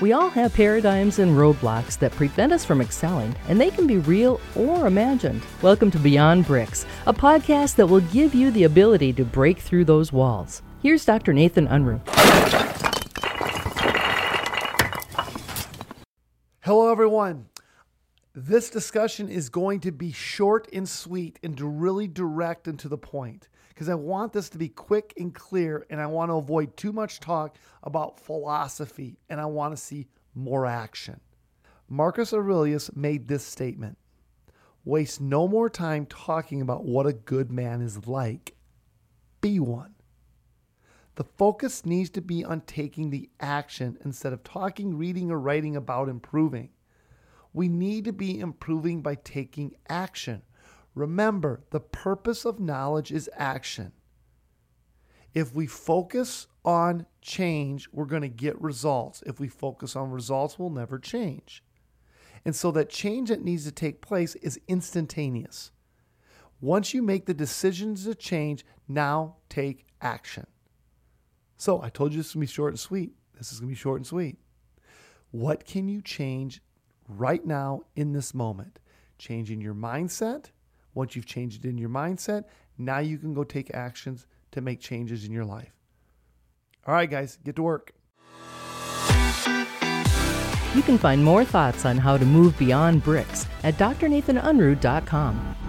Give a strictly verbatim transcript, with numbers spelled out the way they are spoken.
We all have paradigms and roadblocks that prevent us from excelling, and they can be real or imagined. Welcome to Beyond Bricks, a podcast that will give you the ability to break through those walls. Here's Doctor Nathan Unruh. Hello, everyone. This discussion is going to be short and sweet and really direct and to the point, because I want this to be quick and clear, and I want to avoid too much talk about philosophy, and I want to see more action. Marcus Aurelius made this statement: waste no more time talking about what a good man is like. Be one. The focus needs to be on taking the action instead of talking, reading, or writing about improving. We need to be improving by taking action. Remember, the purpose of knowledge is action. If we focus on change, we're going to get results. If we focus on results, we'll never change. And so that change that needs to take place is instantaneous. Once you make the decisions to change, now take action. So I told you this is going to be short and sweet. This is going to be short and sweet. What can you change right now in this moment? Changing your mindset. Once you've changed it in your mindset, now you can go take actions to make changes in your life. All right, guys, get to work. You can find more thoughts on how to move beyond bricks at d r nathan unruh dot com.